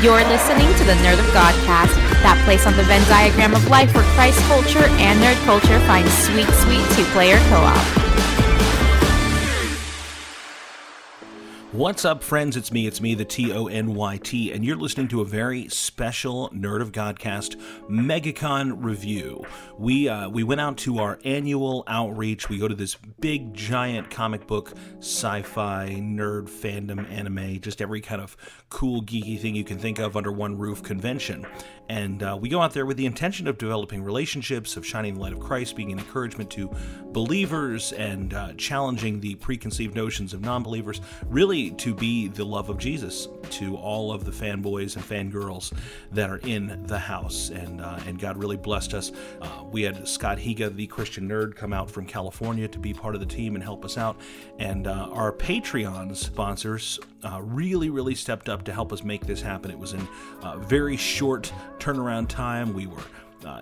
You're listening to the Nerd of Godcast, that place on the Venn diagram of life where Christ culture and nerd culture find sweet, sweet two-player co-op. What's up, friends? It's me, the T-O-N-Y-T, and you're listening to a very special Nerd of Godcast MegaCon review. We went out to our annual outreach. We go to this big, giant comic book, sci-fi, nerd, fandom, anime, just every kind of cool, geeky thing you can think of under one roof convention. And we go out there with the intention of developing relationships, of shining the light of Christ, being an encouragement to believers, and challenging the preconceived notions of non-believers, really to be the love of Jesus to all of the fanboys and fangirls that are in the house. And God really blessed us. We had Scott Higa, the Christian nerd, come out from California to be part of the team and help us out. And our Patreon sponsors really, really stepped up to help us make this happen. It was in very short turnaround time. We were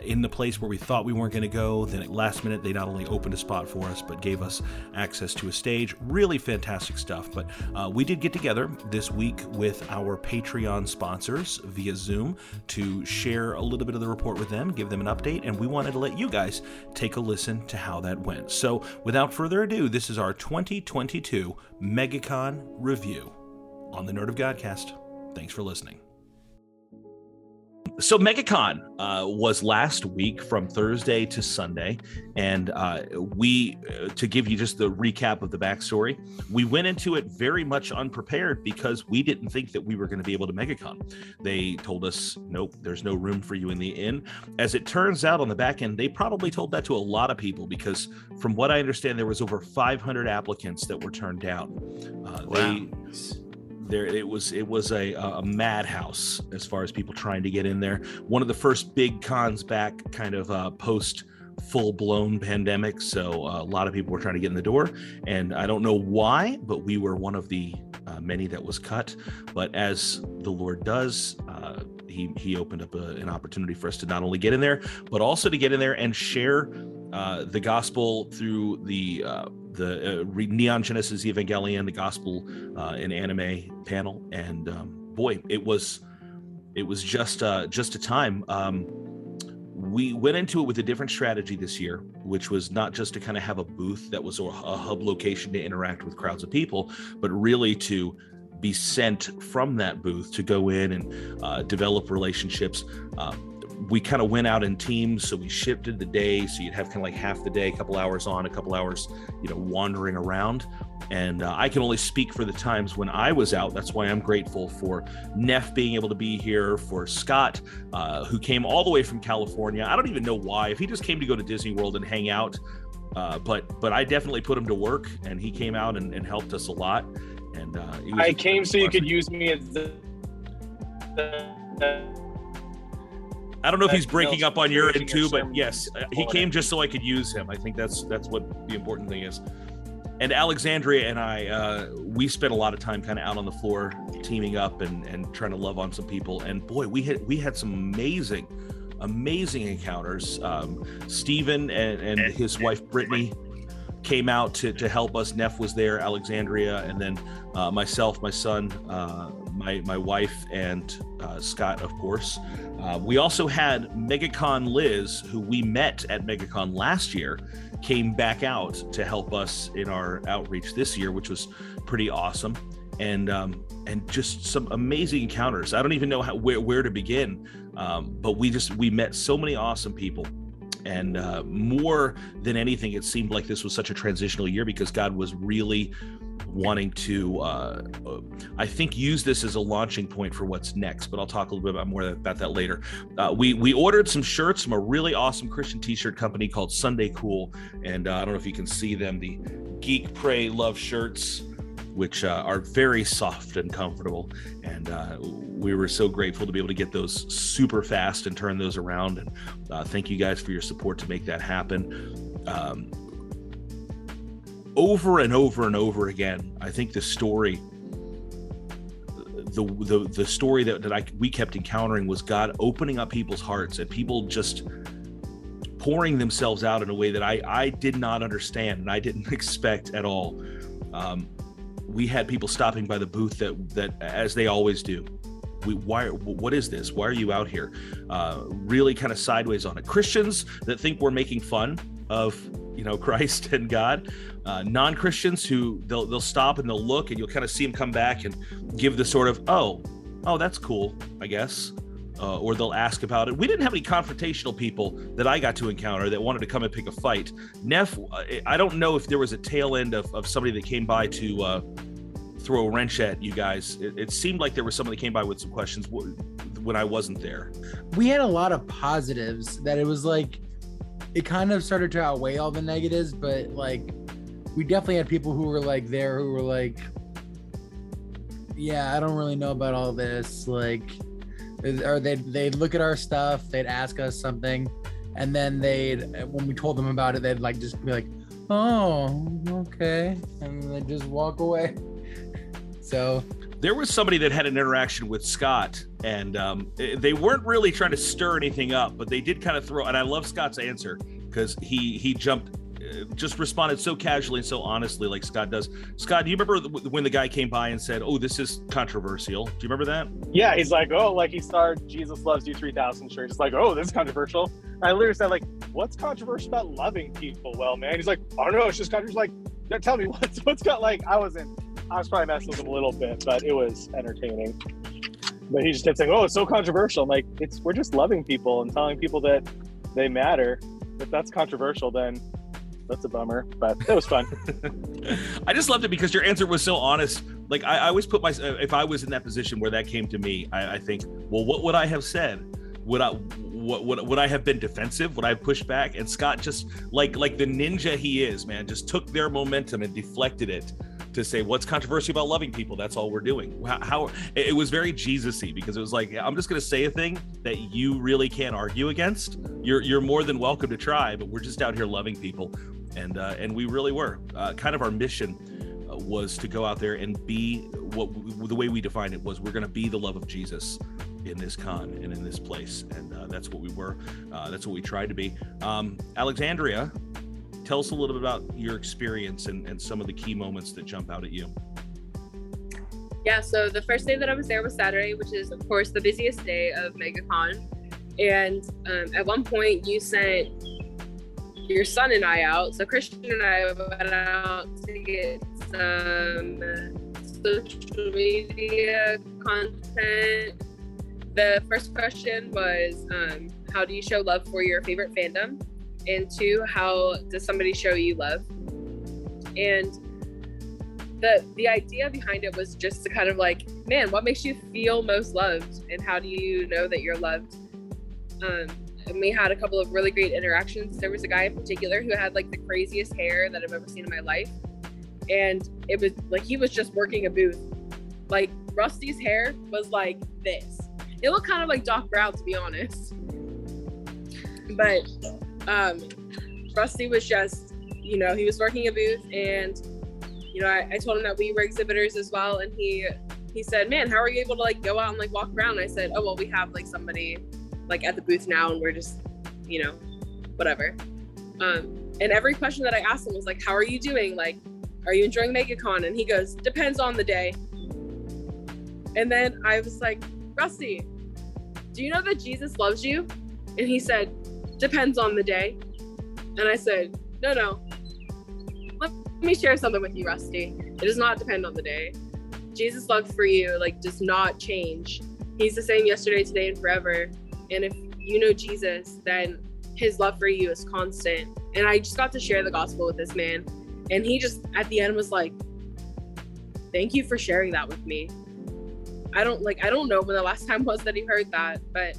in the place where we thought we weren't going to go. Then at last minute, they not only opened a spot for us, but gave us access to a stage. Really fantastic stuff. But we did get together this week with our Patreon sponsors via Zoom to share a little bit of the report with them, give them an update, and we wanted to let you guys take a listen to how that went. So without further ado, this is our 2022 MegaCon review on the Nerd of Godcast. Thanks for listening. So MegaCon was last week from Thursday to Sunday, and we to give you just the recap of the backstory, we went into it very much unprepared because we didn't think that we were going to be able to MegaCon. They told us, nope, there's no room for you in the inn. As it turns out on the back end, they probably told that to a lot of people because from what I understand, there was over 500 applicants that were turned down. Wow. It was a madhouse as far as people trying to get in there. One of the first big cons back, kind of post full-blown pandemic, so a lot of people were trying to get in the door, and I don't know why, but we were one of the many that was cut. But as the Lord does, he opened up an opportunity for us to not only get in there, but also to get in there and share the gospel through the Neon Genesis Evangelion, the gospel and anime panel, and boy, it was just a time. We went into it with a different strategy this year, which was not just to kind of have a booth that was a hub location to interact with crowds of people, but really to be sent from that booth to go in and develop relationships. We kind of went out in teams, so we shifted the day, so you'd have kind of like half the day, a couple hours on, a couple hours, you know, wandering around. And I can only speak for the times when I was out. That's why I'm grateful for Neff being able to be here, for Scott, who came all the way from California. I don't even know why. If he just came to go to Disney World and hang out, but I definitely put him to work, and he came out and helped us a lot. And I came so you could use me as the I don't know if he's breaking up on your end too, but yes, he came just so I could use him. I think that's what the important thing is. And Alexandria and I, we spent a lot of time kind of out on the floor teaming up and trying to love on some people. And boy, we had some amazing encounters. Steven and his wife, Brittany, came out to help us. Neff was there, Alexandria, and then myself, my son, my wife, and Scott, of course. We also had MegaCon Liz, who we met at MegaCon last year, came back out to help us in our outreach this year, which was pretty awesome. And just some amazing encounters. I don't even know where to begin, but we met so many awesome people. And more than anything, it seemed like this was such a transitional year because God was really wanting to, I think, use this as a launching point for what's next. But I'll talk a little bit about that later. We ordered some shirts from a really awesome Christian t-shirt company called Sunday Cool. And I don't know if you can see them, the Geek, Pray, Love shirts, which are very soft and comfortable. And we were so grateful to be able to get those super fast and turn those around. And thank you guys for your support to make that happen. Over and over and over again, I think the story, the story that we kept encountering was God opening up people's hearts and people just pouring themselves out in a way that I did not understand and I didn't expect at all. We had people stopping by the booth that as they always do, What is this? Why are you out here? Really kind of sideways on it. Christians that think we're making fun of, you know, Christ and God, non-Christians who they'll stop and they'll look, and you'll kind of see them come back and give the sort of, oh, that's cool, I guess. Or they'll ask about it. We didn't have any confrontational people that I got to encounter that wanted to come and pick a fight. I don't know if there was a tail end of somebody that came by to throw a wrench at you guys. It seemed like there was somebody that came by with some questions when I wasn't there. We had a lot of positives that it was like, it kind of started to outweigh all the negatives, but like, we definitely had people who were like there who were like, yeah, I don't really know about all this. Like, or they'd look at our stuff, they'd ask us something, and then when we told them about it, they'd like just be like, oh, okay, and they'd just walk away. So there was somebody that had an interaction with Scott, and they weren't really trying to stir anything up, but they did kind of throw, and I love Scott's answer, because he jumped, just responded so casually and so honestly, like Scott does. Scott, do you remember when the guy came by and said, oh, this is controversial? Do you remember that? Yeah, he's like, oh, like he started Jesus Loves You 3000 shirt. It's like, oh, this is controversial. And I literally said, like, what's controversial about loving people well, man? He's like, I don't know, it's just controversial. Like, no, tell me what's got, like, I was probably messing with him a little bit, but it was entertaining. But he just kept saying, oh, it's so controversial. I'm like, we're just loving people and telling people that they matter. If that's controversial, then that's a bummer, but it was fun. I just loved it because your answer was so honest. Like, I always put myself, if I was in that position where that came to me, I think, well, what would I have said? Would I have been defensive? Would I have pushed back? And Scott just, like the ninja he is, man, just took their momentum and deflected it to say, what's controversial about loving people? That's all we're doing. How it was very Jesus-y, because it was like, I'm just going to say a thing that you really can't argue against. You're more than welcome to try, but we're just out here loving people. And we really were. Kind of our mission was to go out there and be the way we defined it was, we're going to be the love of Jesus in this con and in this place. And that's what we were. That's what we tried to be. Alexandria, tell us a little bit about your experience and some of the key moments that jump out at you. Yeah, so the first day that I was there was Saturday, which is, of course, the busiest day of MegaCon. And at one point, you sent your son and I out. So Christian and I went out to get some social media content. The first question was, how do you show love for your favorite fandom? And two, how does somebody show you love? And the idea behind it was just to kind of like, man, what makes you feel most loved? And how do you know that you're loved? And we had a couple of really great interactions. There was a guy in particular who had like the craziest hair that I've ever seen in my life. And it was like, he was just working a booth. Like, Rusty's hair was like this. It looked kind of like Doc Brown, to be honest. But Rusty was just, you know, he was working a booth, and, you know, I told him that we were exhibitors as well. And he said, man, how are you able to like go out and like walk around? And I said, oh, well, we have like somebody like at the booth now, and we're just, you know, whatever. And every question that I asked him was like, how are you doing? Like, are you enjoying MegaCon? And he goes, depends on the day. And then I was like, Rusty, do you know that Jesus loves you? And he said, depends on the day. And I said, no, let me share something with you, Rusty. It does not depend on the day. Jesus' love for you, like, does not change. He's the same yesterday, today, and forever. And if you know Jesus, then his love for you is constant. And I just got to share the gospel with this man. And he just, at the end, was like, thank you for sharing that with me. I don't know when the last time was that he heard that, but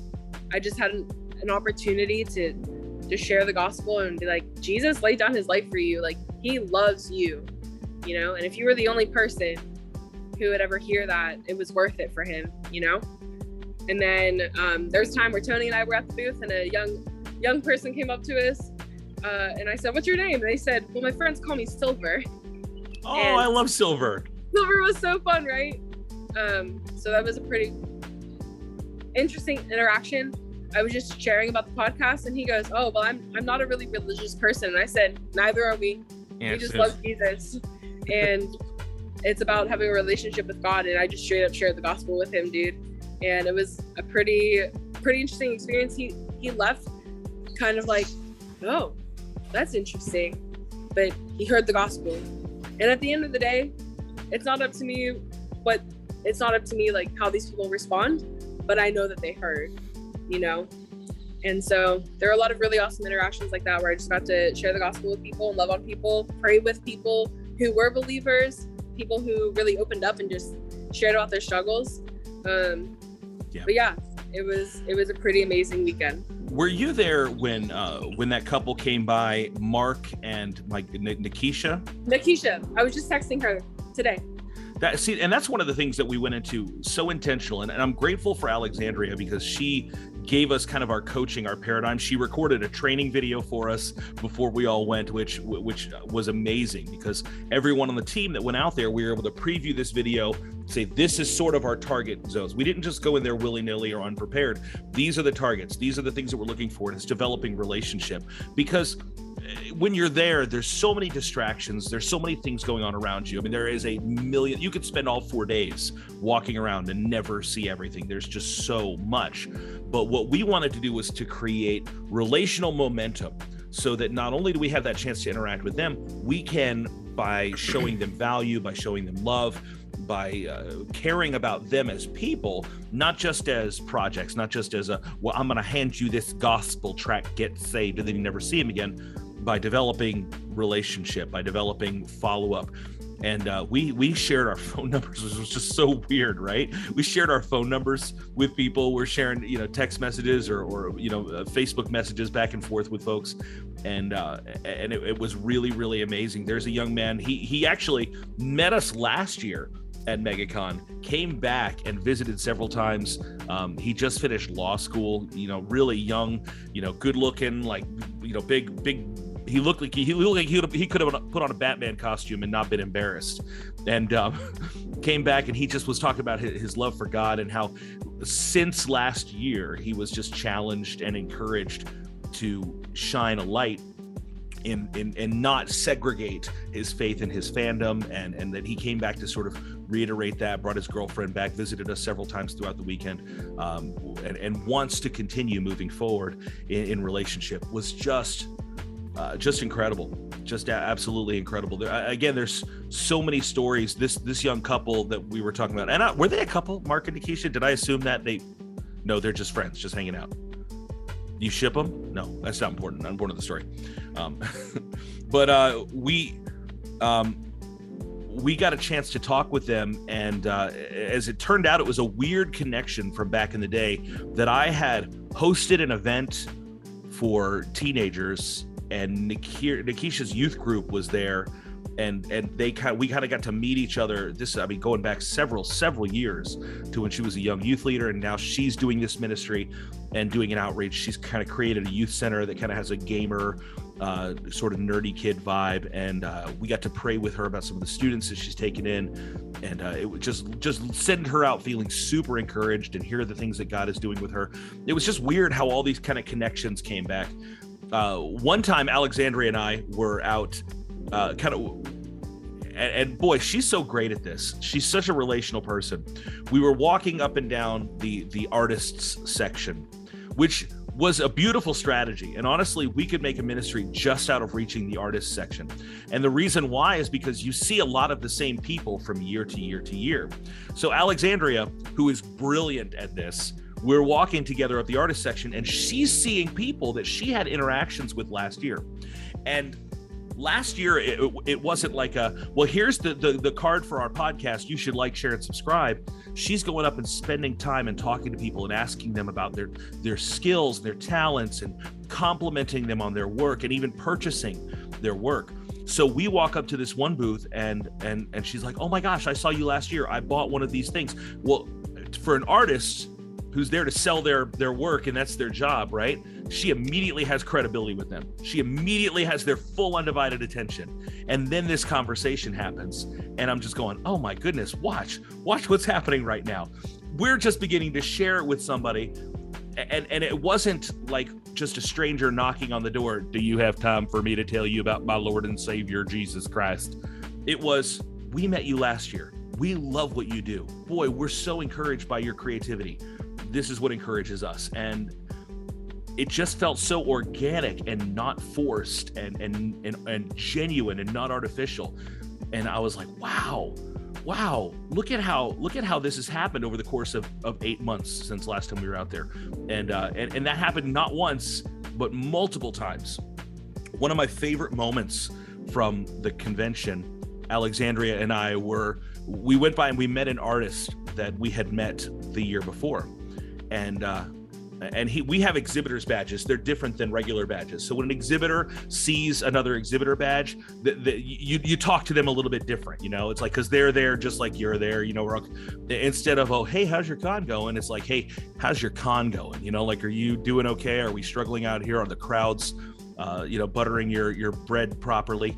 I just had an opportunity to share the gospel and be like, Jesus laid down his life for you. Like, he loves you, you know? And if you were the only person who would ever hear that, it was worth it for him, you know? And then there's a time where Tony and I were at the booth, and a young person came up to us, and I said, what's your name? And they said, well, my friends call me Silver. Oh, and I love Silver. Silver was so fun, right? So that was a pretty interesting interaction. I was just sharing about the podcast, and he goes, oh, well, I'm not a really religious person. And I said, neither are we. Yeah, we just love Jesus. And it's about having a relationship with God. And I just straight up shared the gospel with him, dude. and it was a pretty interesting experience. He left kind of like, oh, that's interesting, but he heard the gospel. And at the end of the day, it's not up to me like how these people respond, but I know that they heard, you know? And so there are a lot of really awesome interactions like that where I just got to share the gospel with people and love on people, pray with people who were believers, people who really opened up and just shared about their struggles. But yeah, it was a pretty amazing weekend. Were you there when that couple came by, Mark and like Nikisha? Nikisha, I was just texting her today. That's one of the things that we went into so intentional. And I'm grateful for Alexandria because she gave us kind of our coaching, our paradigm. She recorded a training video for us before we all went, which was amazing because everyone on the team that went out there, we were able to preview this video, say this is sort of our target zones. We didn't just go in there willy-nilly or unprepared. These are the targets. These are the things that we're looking for in this developing relationship, because when you're there, there's so many distractions. There's so many things going on around you. I mean, there is a million, you could spend all 4 days walking around and never see everything. There's just so much. But what we wanted to do was to create relational momentum so that not only do we have that chance to interact with them, we can, by showing them value, by showing them love, by caring about them as people, not just as projects, not just as I'm going to hand you this gospel tract, get saved, and then you never see him again. By developing relationship, by developing follow-up. And we shared our phone numbers, which was just so weird, right? We shared our phone numbers with people. We're sharing, text messages or Facebook messages back and forth with folks. And it was really, really amazing. There's a young man, he actually met us last year at MegaCon, came back and visited several times. He just finished law school, really young, good looking, big, He looked like he could have put on a Batman costume and not been embarrassed, and came back and he just was talking about his love for God and how since last year he was just challenged and encouraged to shine a light and not segregate his faith and his fandom, and that he came back to sort of reiterate that, brought his girlfriend back, visited us several times throughout the weekend, and wants to continue moving forward in relationship. Was just incredible, just absolutely incredible. There's so many stories. This young couple that we were talking about, and were they a couple, Mark and Nikisha? Did I assume that no, they're just friends, just hanging out. You ship them? No, that's not important. Not important to the story. We got a chance to talk with them, and as it turned out, it was a weird connection from back in the day that I had hosted an event for teenagers. And Nikisha's youth group was there, and we kind of got to meet each other. Going back several years to when she was a young youth leader, and now she's doing this ministry and doing an outreach. She's kind of created a youth center that kind of has a gamer, sort of nerdy kid vibe, and we got to pray with her about some of the students that she's taken in, and it would just send her out feeling super encouraged and hear the things that God is doing with her. It was just weird how all these kind of connections came back. One time, Alexandria and I were out and boy, she's so great at this. She's such a relational person. We were walking up and down the artists section, which was a beautiful strategy. And honestly, we could make a ministry just out of reaching the artists section. And the reason why is because you see a lot of the same people from year to year to year. So Alexandria, who is brilliant at this, we're walking together up the artist section, and she's seeing people that she had interactions with last year. And last year, it wasn't like here's the card for our podcast. You should like, share, and subscribe. She's going up and spending time and talking to people and asking them about their skills, their talents, and complimenting them on their work and even purchasing their work. So we walk up to this one booth, and she's like, oh my gosh, I saw you last year. I bought one of these things. Well, for an artist who's there to sell their work, and that's their job, right? She immediately has credibility with them. She immediately has their full undivided attention. And then this conversation happens, and I'm just going, oh my goodness, watch what's happening right now. We're just beginning to share it with somebody. And it wasn't like just a stranger knocking on the door. Do you have time for me to tell you about my Lord and Savior, Jesus Christ? It was, we met you last year. we love what you do. Boy, we're so encouraged by your creativity. This is what encourages us. And it just felt so organic and not forced and genuine and not artificial. And I was like, wow, look at how this has happened over the course of 8 months since last time we were out there. And that happened not once, but multiple times. One of my favorite moments from the convention, Alexandria and I we went by and we met an artist that we had met the year before. And we have exhibitors badges. They're different than regular badges. So when an exhibitor sees another exhibitor badge, you talk to them a little bit different, you know? It's like, cause they're there just like you're there, you know, instead of, oh, hey, how's your con going? It's like, hey, how's your con going? You know, like, are you doing okay? Are we struggling out here? Are the crowds, you know, buttering your bread properly?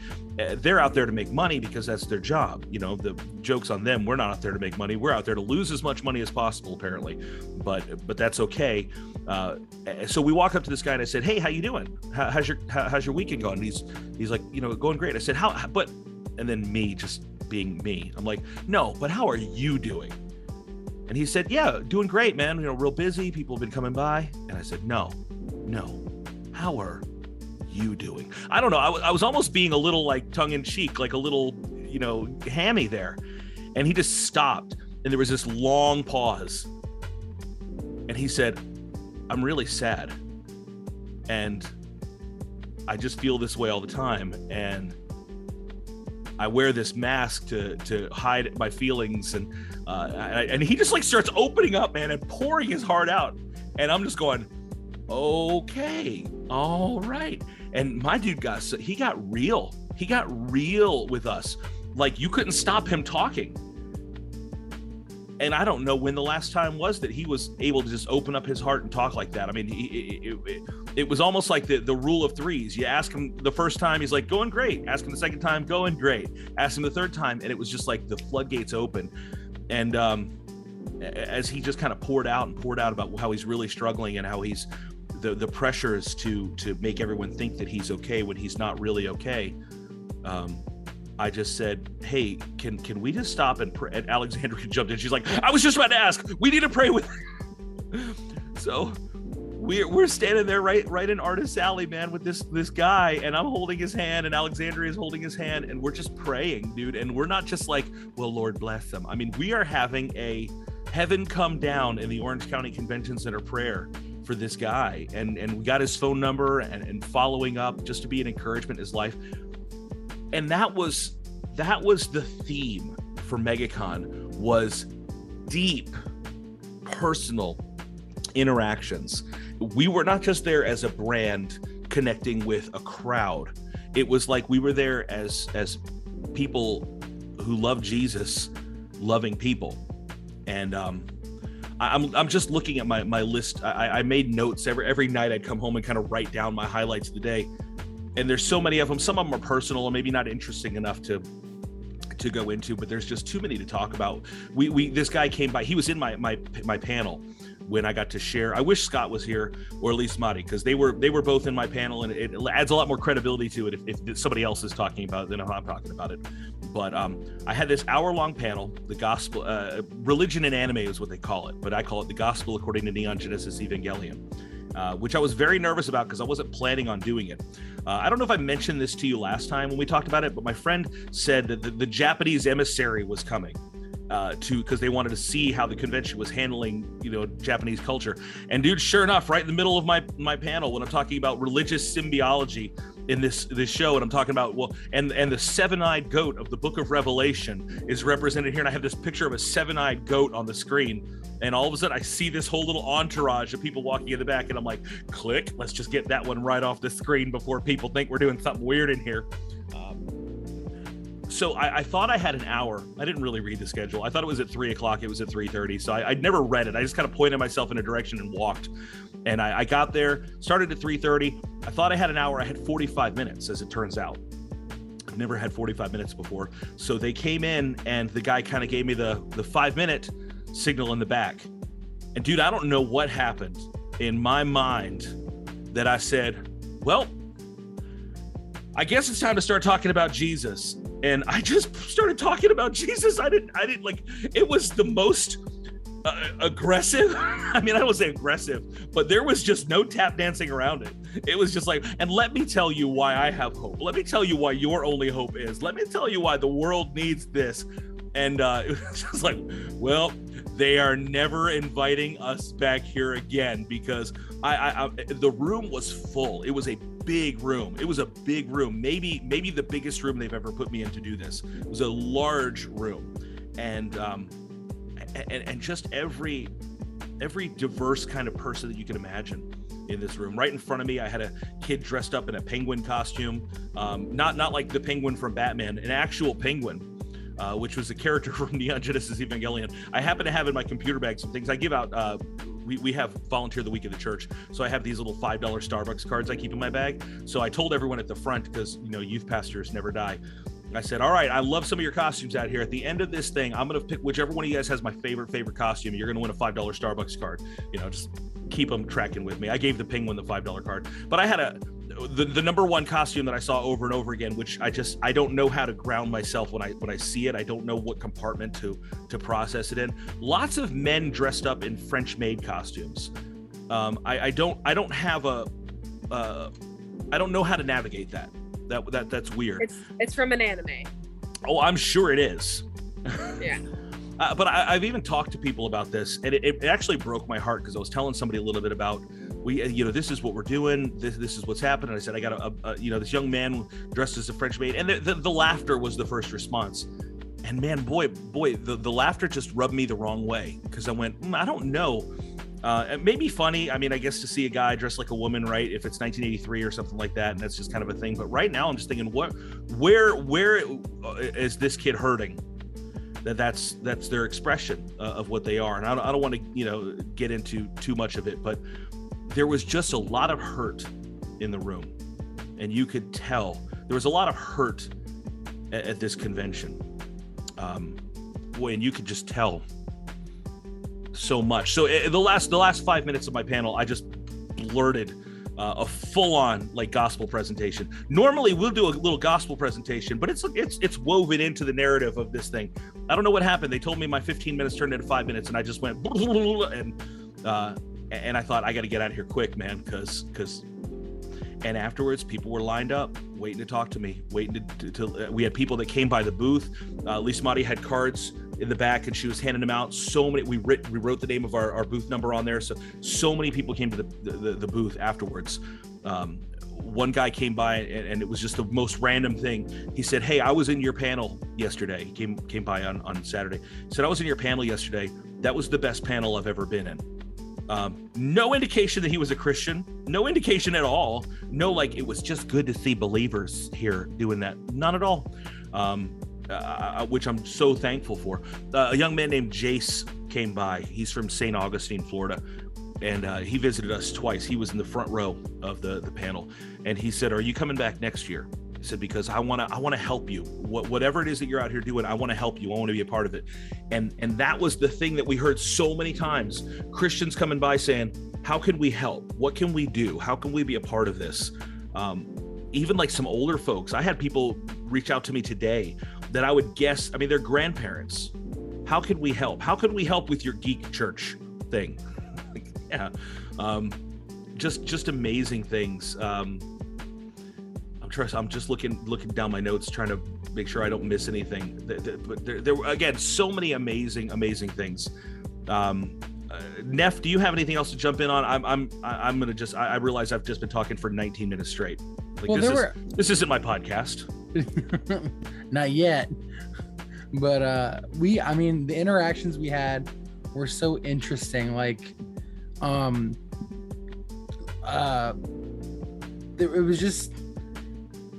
They're out there to make money because that's their job. You know, the joke's on them. We're not out there to make money. We're out there to lose as much money as possible, apparently, but that's okay. So we walk up to this guy and I said, hey, how you doing? How's your weekend going? And he's like, you know, going great. I said, and then me just being me, I'm like, no, but how are you doing? And he said, yeah, doing great, man. You know, real busy. People have been coming by. And I said, no, how are you doing? I don't know. I was almost being a little like tongue in cheek, like a little, you know, hammy there. And he just stopped. And there was this long pause. And he said, I'm really sad. And I just feel this way all the time. And I wear this mask to hide my feelings. And he just like starts opening up, man, and pouring his heart out. And I'm just going, okay, all right. And my dude got real. He got real with us. Like, you couldn't stop him talking. And I don't know when the last time was that he was able to just open up his heart and talk like that. I mean, it was almost like the rule of threes. You ask him the first time, he's like, going great. Ask him the second time, going great. Ask him the third time. And it was just like the floodgates open. And as he just kind of poured out about how he's really struggling and how he's, the pressures to make everyone think that he's okay when he's not really okay. I just said, hey, can we just stop and pray? And Alexandra jumped in. She's like, I was just about to ask, we need to pray with her. So we're standing there right in Artist Alley, man, with this guy, and I'm holding his hand and Alexandria is holding his hand, and we're just praying, dude. And we're not just like, well, Lord bless them. I mean, we are having a heaven come down in the Orange County Convention Center prayer for this guy, and we got his phone number and following up just to be an encouragement in his life. And that was the theme for MegaCon, was deep personal interactions. We were not just there as a brand connecting with a crowd. It was like we were there as people who love Jesus loving people. And I'm just looking at my list. I made notes every night. I'd come home and kind of write down my highlights of the day. And there's so many of them. Some of them are personal and maybe not interesting enough to go into, but there's just too many to talk about. This guy came by. He was in my panel when I got to share. I wish Scott was here, or at least Madi, because they were both in my panel, and it adds a lot more credibility to it if somebody else is talking about it than if I'm talking about it. But I had this hour-long panel, the gospel, religion and anime is what they call it, but I call it the gospel according to Neon Genesis Evangelion, which I was very nervous about because I wasn't planning on doing it. I don't know if I mentioned this to you last time when we talked about it, but my friend said that the Japanese emissary was coming because they wanted to see how the convention was handling, you know, Japanese culture. And dude, sure enough, right in the middle of my panel, when I'm talking about religious symbiology in this show, and I'm talking about, well, and the seven-eyed goat of the Book of Revelation is represented here, and I have this picture of a seven-eyed goat on the screen, and all of a sudden I see this whole little entourage of people walking in the back, and I'm like, click, let's just get that one right off the screen before people think we're doing something weird in here. So I thought I had an hour. I didn't really read the schedule. I thought it was at 3:00. It was at 3:30. So I'd never read it. I just kind of pointed myself in a direction and walked. And I got there, started at 3:30. I thought I had an hour. I had 45 minutes, as it turns out. I've never had 45 minutes before. So they came in, and the guy kind of gave me the 5-minute signal in the back. And dude, I don't know what happened in my mind that I said, well, I guess it's time to start talking about Jesus. and I just started talking about Jesus. I didn't like, it was the most aggressive. I mean, I don't say aggressive, but there was just no tap dancing around it. It was just like, and let me tell you why I have hope. Let me tell you why your only hope is. Let me tell you why the world needs this. And it was just like, well, they are never inviting us back here again, because the room was full. It was a big room. It was a big room. Maybe the biggest room they've ever put me in to do this. It was a large room, and just every diverse kind of person that you can imagine in this room. Right in front of me, I had a kid dressed up in a penguin costume, not like the penguin from Batman, an actual penguin. Which was a character from Neon Genesis Evangelion. I happen to have in my computer bag some things I give out. We have Volunteer the Week of the Church. So I have these little $5 Starbucks cards I keep in my bag. So I told everyone at the front, because, you know, youth pastors never die. I said, all right, I love some of your costumes out here. At the end of this thing, I'm going to pick whichever one of you guys has my favorite costume. You're going to win a $5 Starbucks card. You know, just keep them tracking with me. I gave the penguin the $5 card. But I had the number one costume that I saw over and over again, which I don't know how to ground myself when I see it. I don't know what compartment to process it in. Lots of men dressed up in French maid costumes. I don't know how to navigate that. That's weird. It's from an anime. Oh, I'm sure it is. Yeah. But I've even talked to people about this, and it actually broke my heart, because I was telling somebody a little bit about, this is what we're doing. This is what's happening. I said, I got this young man dressed as a French maid, and the laughter was the first response. And man, boy, the laughter just rubbed me the wrong way, because I went, I don't know. It may be funny. I mean, I guess to see a guy dressed like a woman, right? If it's 1983 or something like that, and that's just kind of a thing. But right now, I'm just thinking, where is this kid hurting? That's their expression of what they are. And I don't want to, get into too much of it, but there was just a lot of hurt in the room, and you could tell there was a lot of hurt at this convention. And you could just tell so much. So the last 5 minutes of my panel, I just blurted a full-on like gospel presentation. Normally we'll do a little gospel presentation, but it's woven into the narrative of this thing. I don't know what happened. They told me my 15 minutes turned into 5 minutes, and I just went and I thought, I got to get out of here quick, man, because. And afterwards, people were lined up waiting to talk to me, we had people that came by the booth. Lisa Motti had cards in the back, and she was handing them out. So many, we wrote the name of our booth number on there. So many people came to the booth afterwards. One guy came by, and it was just the most random thing. He said, hey, I was in your panel yesterday. He came by on Saturday. He said, I was in your panel yesterday. That was the best panel I've ever been in. No indication that he was a Christian, no indication at all. No, like, it was just good to see believers here doing that. None at all, which I'm so thankful for. A young man named Jace came by. He's from St. Augustine, Florida. And he visited us twice. He was in the front row of the panel. And he said, are you coming back next year? I said, because I want to help you. Whatever it is that you're out here doing, I want to help you. I want to be a part of it. And that was the thing that we heard so many times. Christians coming by saying, how can we help? What can we do? How can we be a part of this? Even like some older folks, I had people reach out to me today that I would guess, I mean, they're grandparents. How can we help? How can we help with your geek church thing? Yeah, just amazing things. I'm just looking down my notes, trying to make sure I don't miss anything. But there were, again, so many amazing things. Neff, do you have anything else to jump in on? I'm gonna just. I realize I've just been talking for 19 minutes straight. Like, this isn't my podcast. Not yet. But the interactions we had were so interesting. Like, it was just.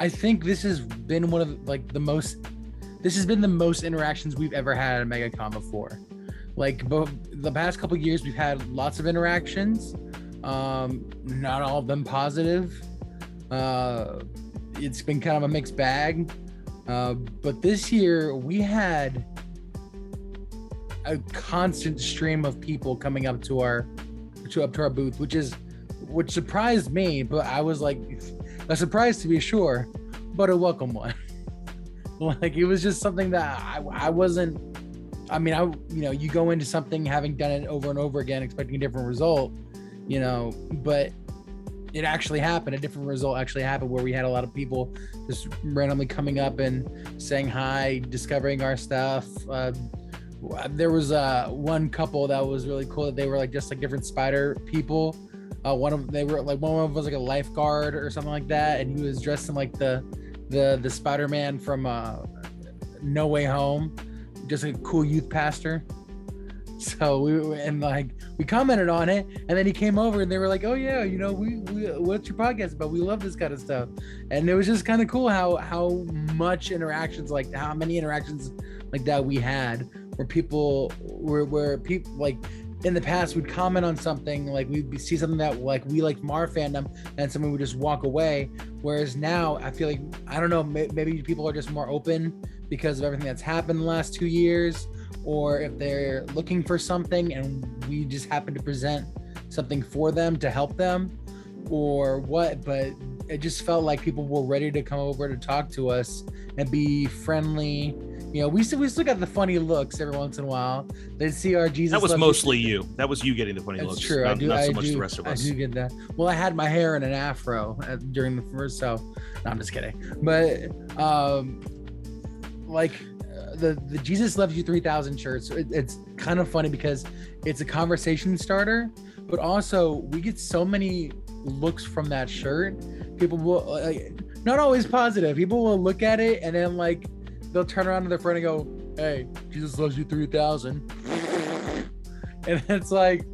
I think this has been the most interactions we've ever had at MegaCon before. Like, the past couple of years, we've had lots of interactions, not all of them positive. It's been kind of a mixed bag, but this year we had a constant stream of people coming up to our booth, which surprised me, but I was like. A surprise to be sure, but a welcome one. Like, it was just something that I wasn't, I mean, I, you know, you go into something having done it over and over again, expecting a different result, you know, but it actually happened. A different result actually happened, where we had a lot of people just randomly coming up and saying hi, discovering our stuff. There was one couple that was really cool, that they were like just like different spider people. One of them was like a lifeguard or something like that, and he was dressed in like the Spider-Man from No Way Home, just a cool youth pastor. So we commented on it, and then he came over and they were like, oh yeah, you know, we what's your podcast about? We love this kind of stuff. And it was just kind of cool how many interactions like that we had, where people were like, in the past would comment on something, like we'd see something that like we liked from our fandom, and someone would just walk away. Whereas now I feel like, I don't know, maybe people are just more open because of everything that's happened the last 2 years, or if they're looking for something and we just happen to present something for them to help them or what, but it just felt like people were ready to come over to talk to us and be friendly. You know, we still got the funny looks every once in a while. They see our Jesus. That was mostly you. That was you getting the funny looks. That's true. Not so much the rest of us. I do get that. Well, I had my hair in an afro during the first, so no, I'm just kidding. But the Jesus Loves You 3000 shirts, it's kind of funny because it's a conversation starter, but also we get so many looks from that shirt. People will, not always positive. People will look at it and then like, they'll turn around to their friend and go, hey, Jesus Loves You 3000. And it's like,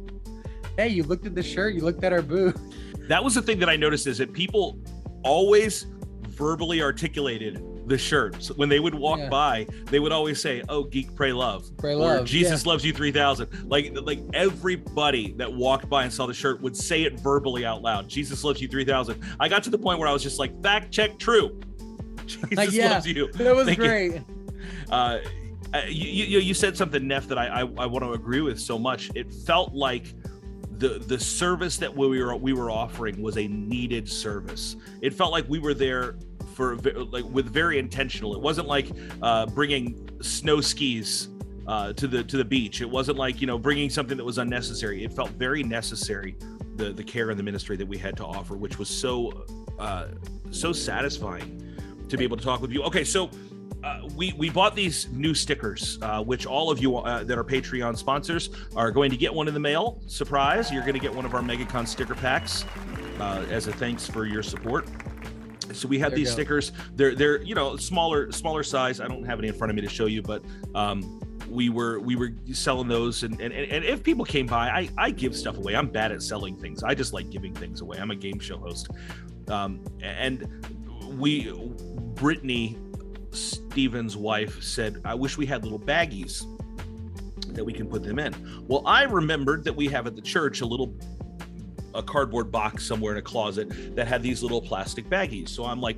hey, you looked at the shirt, you looked at our booth. That was the thing that I noticed, is that people always verbally articulated the shirt. So when they would walk by, they would always say, oh, Geek, Pray, Love. Pray, Love. Or Jesus Loves You 3000. Like everybody that walked by and saw the shirt would say it verbally out loud. Jesus Loves You 3000. I got to the point where I was just like, fact check, true. Jesus loves you. That was great. You said something, Neff, that I want to agree with so much. It felt like the service that we were offering was a needed service. It felt like we were there with very intentional. It wasn't like bringing snow skis to the beach. It wasn't like, you know, bringing something that was unnecessary. It felt very necessary, the care and the ministry that we had to offer, which was so satisfying to be able to talk with you. Okay, so we bought these new stickers, which all of you that are Patreon sponsors are going to get one in the mail. Surprise, you're gonna get one of our MegaCon sticker packs as a thanks for your support. So we had these stickers, they're you know, smaller size. I don't have any in front of me to show you, but we were selling those, and if people came by, I give stuff away. I'm bad at selling things. I just like giving things away. I'm a game show host. Brittany, Steven's wife, said, I wish we had little baggies that we can put them in. Well, I remembered that we have at the church a cardboard box somewhere in a closet that had these little plastic baggies. So I'm like,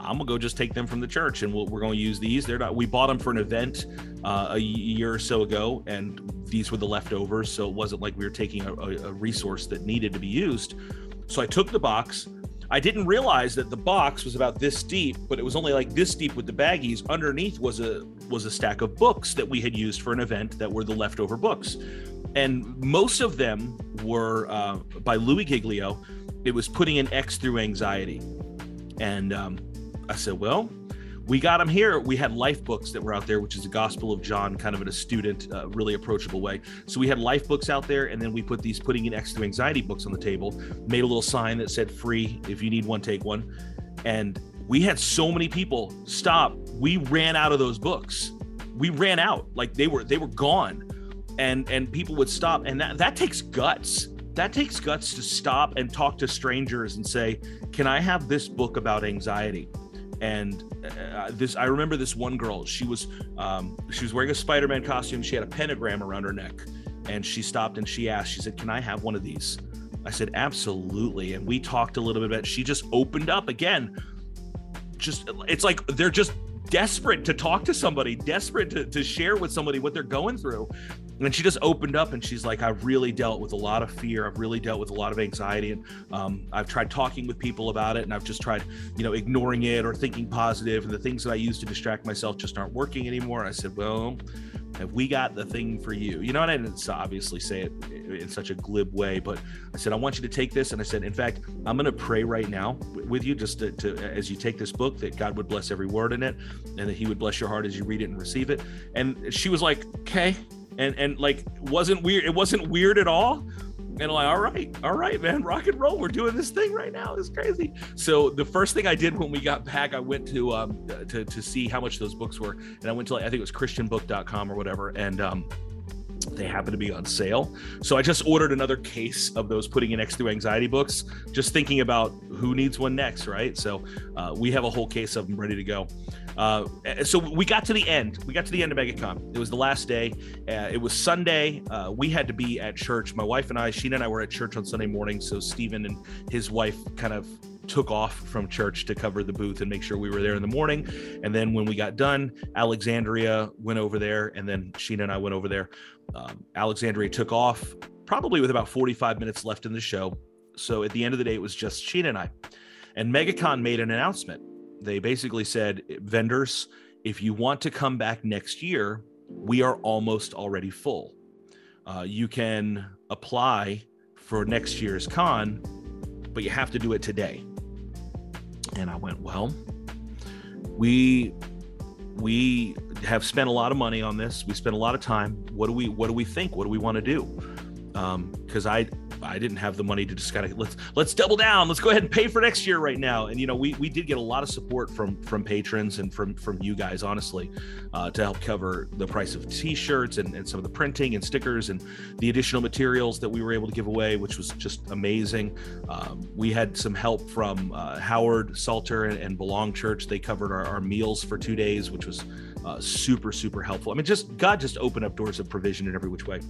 I'm gonna go just take them from the church, and we're gonna use these. We bought them for an event a year or so ago, and these were the leftovers. So it wasn't like we were taking a resource that needed to be used. So I took the box. I didn't realize that the box was about this deep, but it was only like this deep with the baggies. Underneath was a stack of books that we had used for an event that were the leftover books. And most of them were by Louis Giglio. It was Putting an X Through Anxiety. And I said, well, we got them here. We had life books that were out there, which is the Gospel of John, kind of in a student, really approachable way. So we had life books out there, and then we put these Putting an X Through Anxiety books on the table, made a little sign that said free, if you need one, take one. And we had so many people stop. We ran out of those books. We ran out, like they were gone, and people would stop. And that takes guts. That takes guts to stop and talk to strangers and say, can I have this book about anxiety? And I remember this one girl, she was wearing a Spider-Man costume. She had a pentagram around her neck, and she stopped and she asked, she said, can I have one of these? I said, absolutely. And we talked a little bit about it. She just opened up again. It's like, they're just desperate to talk to somebody, desperate to share with somebody what they're going through. And she just opened up and she's like, I've really dealt with a lot of fear. I've really dealt with a lot of anxiety. And I've tried talking with people about it, and I've just tried, you know, ignoring it or thinking positive. And the things that I use to distract myself just aren't working anymore. And I said, well, have we got the thing for you? You know, and I didn't obviously say it in such a glib way, but I said, I want you to take this. And I said, in fact, I'm going to pray right now with you just to as you take this book, that God would bless every word in it, and that he would bless your heart as you read it and receive it. And she was like, okay. And like, wasn't weird. It wasn't weird at all. And I'm like, all right, man, rock and roll. We're doing this thing right now. It's crazy. So the first thing I did when we got back, I went to see how much those books were. And I went to, like, I think it was christianbook.com or whatever. And they happened to be on sale. So I just ordered another case of those Putting an X Through Anxiety books, just thinking about who needs one next, right? So we have a whole case of them ready to go. So we got to the end. We got to the end of MegaCon. It was the last day. It was Sunday. We had to be at church. My wife and I, Sheena and I, were at church on Sunday morning. So Stephen and his wife kind of took off from church to cover the booth and make sure we were there in the morning. And then when we got done, Alexandria went over there, and then Sheena and I went over there. Alexandria took off probably with about 45 minutes left in the show. So at the end of the day, it was just Sheena and I. And MegaCon made an announcement. They basically said, vendors, if you want to come back next year, we are almost already full. You can apply for next year's con, but you have to do it today. And I went, well, we have spent a lot of money on this. We spent a lot of time. What do we think? What do we want to do? Because I didn't have the money to just kind of let's double down. Let's go ahead and pay for next year right now. And, you know, we did get a lot of support from patrons and from you guys, honestly, to help cover the price of t-shirts and some of the printing and stickers and the additional materials that we were able to give away, which was just amazing. We had some help from Howard Salter and Belong Church. They covered our meals for 2 days, which was super, super helpful. I mean, just God just opened up doors of provision in every which way.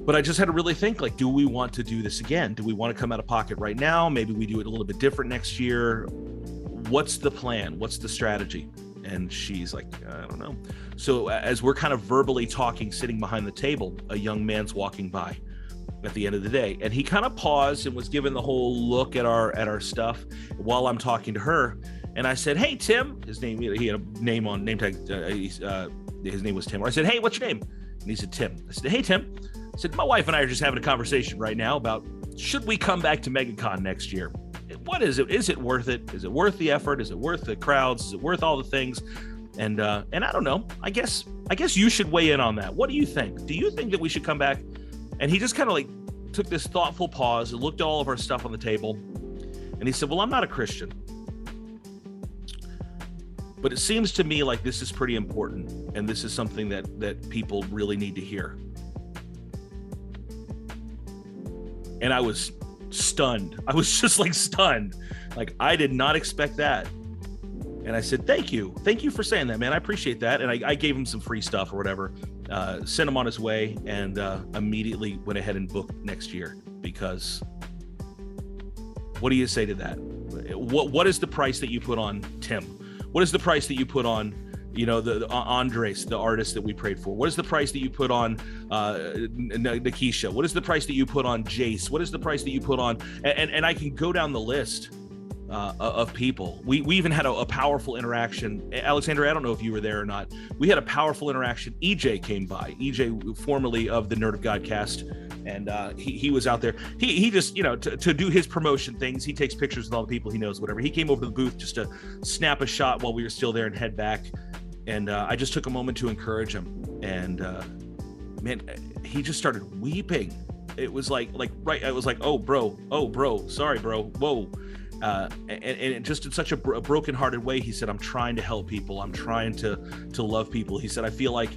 But I just had to really think, like, do we want to do this again? Do we want to come out of pocket right now? Maybe we do it a little bit different next year. What's the plan? What's the strategy? And she's like, I don't know. So as we're kind of verbally talking, sitting behind the table, a young man's walking by at the end of the day. And he kind of paused and was given the whole look at our stuff while I'm talking to her. And I said, hey, Tim. His name, he had a name on name tag. His name was Tim. I said, hey, what's your name? And he said, Tim. I said, hey, Tim. I said, my wife and I are just having a conversation right now about, should we come back to MegaCon next year? What is it? Is it worth it? Is it worth the effort? Is it worth the crowds? Is it worth all the things? And I don't know. I guess you should weigh in on that. What do you think? Do you think that we should come back? And he just kind of like took this thoughtful pause and looked at all of our stuff on the table. And he said, well, I'm not a Christian, but it seems to me like this is pretty important. And this is something that people really need to hear. And I was stunned. I was just like stunned. Like, I did not expect that. And I said, thank you. Thank you for saying that, man. I appreciate that. And I gave him some free stuff or whatever, sent him on his way, and immediately went ahead and booked next year. Because what do you say to that? What is the price that you put on Tim? What is the price that you put on, you know, the Andres, the artist that we prayed for? What is the price that you put on Nakisha? What is the price that you put on Jace? What is the price that you put on? And I can go down the list of people. We even had a powerful interaction. Alexandra, I don't know if you were there or not. We had a powerful interaction. EJ came by. EJ, formerly of the Nerd of Godcast. And he was out there. He just, you know, to do his promotion things. He takes pictures with all the people he knows, whatever. He came over to the booth just to snap a shot while we were still there and head back. And I just took a moment to encourage him. And man, he just started weeping. It was like, right. I was like, oh bro, sorry, bro. Whoa. And just in such a brokenhearted way, he said, I'm trying to help people. I'm trying to love people. He said, I feel like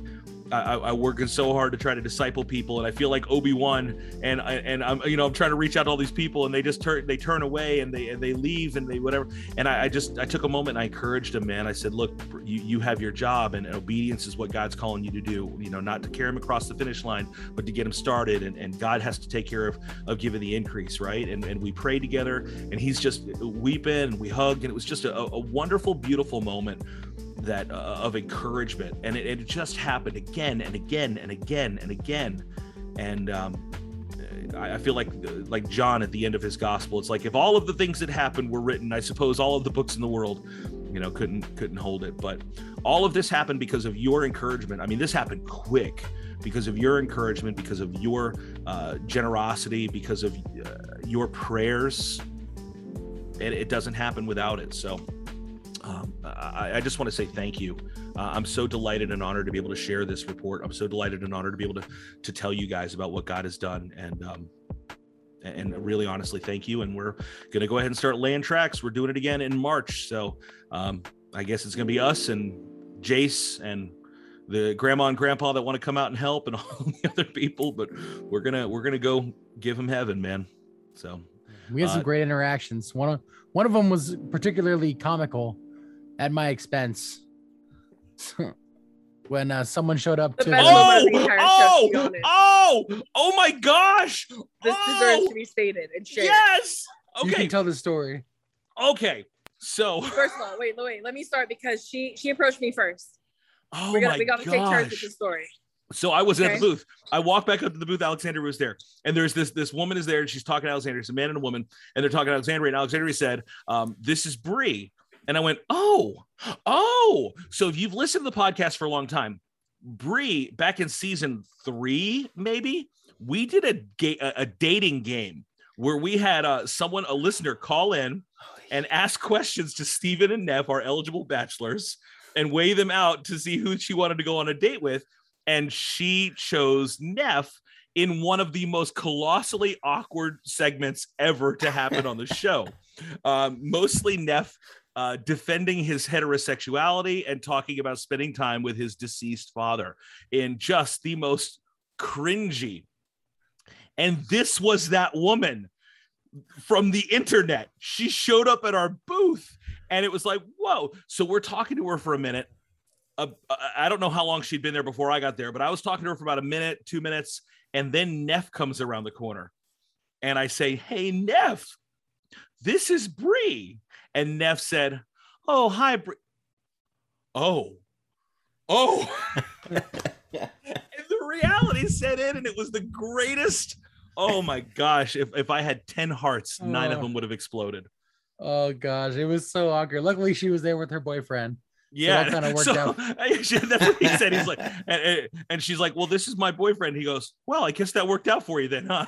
I working so hard to try to disciple people, and I feel like Obi-Wan, and I'm, you know, I'm trying to reach out to all these people, and they just turn away, and they leave, and they whatever. And I took a moment and I encouraged him, man. I said, look, you have your job, and obedience is what God's calling you to do. You know, not to carry him across the finish line, but to get him started. And God has to take care of giving the increase, right? And we prayed together, and he's just weeping, and we hugged, and it was just a wonderful, beautiful moment. that of encouragement, and it just happened again and again and again and again. And I feel like John at the end of his gospel, it's like, if all of the things that happened were written, I suppose all of the books in the world, you know, couldn't hold it. But all of this happened because of your encouragement. I mean, this happened quick because of your encouragement, because of your generosity, because of your prayers. And it doesn't happen without it. So I just want to say thank you. I'm so delighted and honored to be able to share this report. I'm so delighted and honored to be able to tell you guys about what God has done. And really, honestly, thank you. And we're going to go ahead and start laying tracks. We're doing it again in March. So I guess it's going to be us and Jace and the grandma and grandpa that want to come out and help and all the other people. But we're going to go give them heaven, man. So we had some great interactions. One of them was particularly comical at my expense. When someone showed up to oh my gosh, this deserves to be stated and shared. Yes, okay, you can tell the story. Okay, so first of all, wait, let me start, because she approached me first. Oh, we gotta take turns with the story. So I wasn't at the booth. I walked back up to the booth. Alexandria was there. And there's this woman is there, and she's talking to Alexandria. It's a man and a woman, and they're talking to Alexandria. And Alexandria said, this is Bree. And I went, oh. So if you've listened to the podcast for a long time, Bree, back in season 3, maybe, we did a dating game where we had a listener call in and ask questions to Steven and Neff, our eligible bachelors, and weigh them out to see who she wanted to go on a date with. And she chose Neff in one of the most colossally awkward segments ever to happen on the show. Mostly Neff defending his heterosexuality and talking about spending time with his deceased father in just the most cringy. And this was that woman from the internet. She showed up at our booth, and it was like, whoa. So we're talking to her for a minute. I don't know how long she'd been there before I got there, but I was talking to her for about a minute, 2 minutes, and then Neff comes around the corner, and I say, hey, Neff, this is Bree. And Neff said, oh, hi, Bree. Oh. And the reality set in, and it was the greatest. Oh, my gosh. If I had 10 hearts, 9 of them would have exploded. Oh, gosh. It was so awkward. Luckily, she was there with her boyfriend. Yeah, so that kind of worked out. That's what he said. He's like, and she's like, well, this is my boyfriend. He goes, well, I guess that worked out for you then, huh?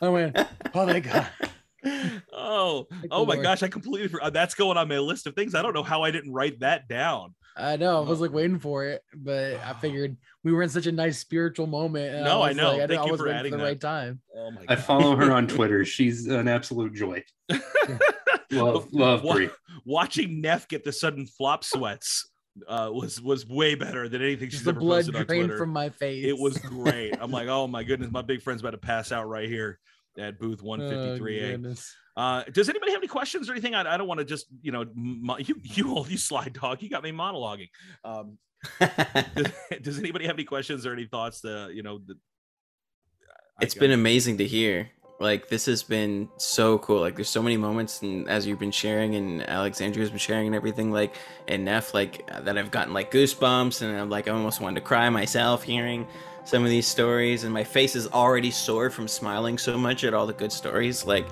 I went, oh my god, oh my gosh, I completely forgot. That's going on my list of things. I don't know how I didn't write that down. I know, I was like waiting for it, but I figured we were in such a nice spiritual moment. And no, I know. Like, thank you for adding the right time. Oh my God. I follow her on Twitter. She's an absolute joy. love Bree. Watching Neff get the sudden flop sweats was way better than anything she's ever posted on Twitter. The blood drained from my face. It was great. I'm like, oh my goodness, my big friend's about to pass out right here at booth 153A. Does anybody have any questions or anything? I don't want to just, you know, you slide dog, you got me monologuing. Does anybody have any questions or any thoughts? It's been amazing to hear. Like, this has been so cool. Like, there's so many moments, and as you've been sharing, and Alexandria's been sharing, and everything, like, and Neff, like, that I've gotten like goosebumps, and I'm like, I almost wanted to cry myself hearing some of these stories, and my face is already sore from smiling so much at all the good stories. Like,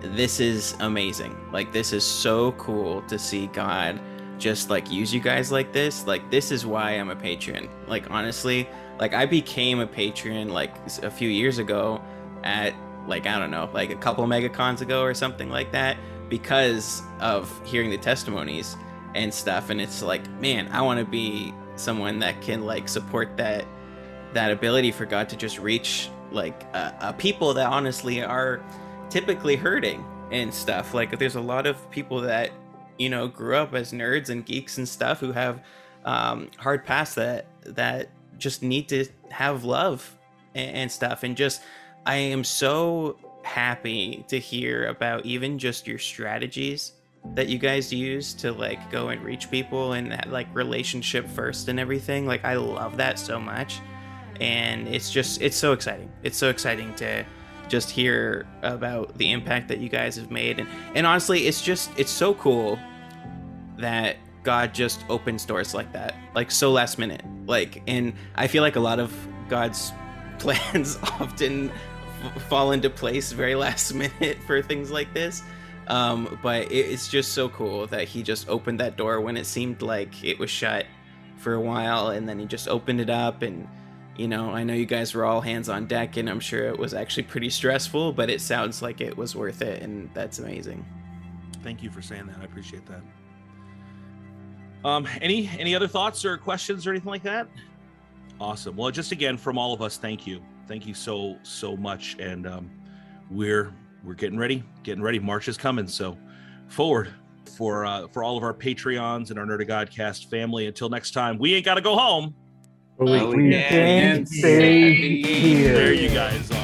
this is amazing. Like, this is so cool to see God just like use you guys like this. Like, this is why I'm a patron. Like, honestly, like, I became a patron like a few years ago at, like, I don't know, like a couple MegaCons ago or something like that, because of hearing the testimonies and stuff. And it's like, man, I want to be someone that can like support that ability for God to just reach like people that honestly are typically hurting and stuff. Like, there's a lot of people that, you know, grew up as nerds and geeks and stuff who have hard pasts that just need to have love and stuff. And just, I am so happy to hear about even just your strategies that you guys use to like go and reach people, and that like relationship first and everything. Like, I love that so much. And it's so exciting. It's so exciting to just hear about the impact that you guys have made. And honestly, it's so cool that God just opens doors like that, like so last minute, like, and I feel like a lot of God's plans often fall into place very last minute for things like this. But it's just so cool that he just opened that door when it seemed like it was shut for a while, and then he just opened it up. And, you know, I know you guys were all hands on deck, and I'm sure it was actually pretty stressful, but it sounds like it was worth it, and that's amazing. Thank you for saying that. I appreciate that. Any other thoughts or questions or anything like that? Awesome. Well, just again, from all of us, thank you. Thank you so much. And we're getting ready. March is coming. So forward for all of our Patreons and our Nerd of Godcast family. Until next time, we ain't got to go home. Well, we can stay here. There you guys are.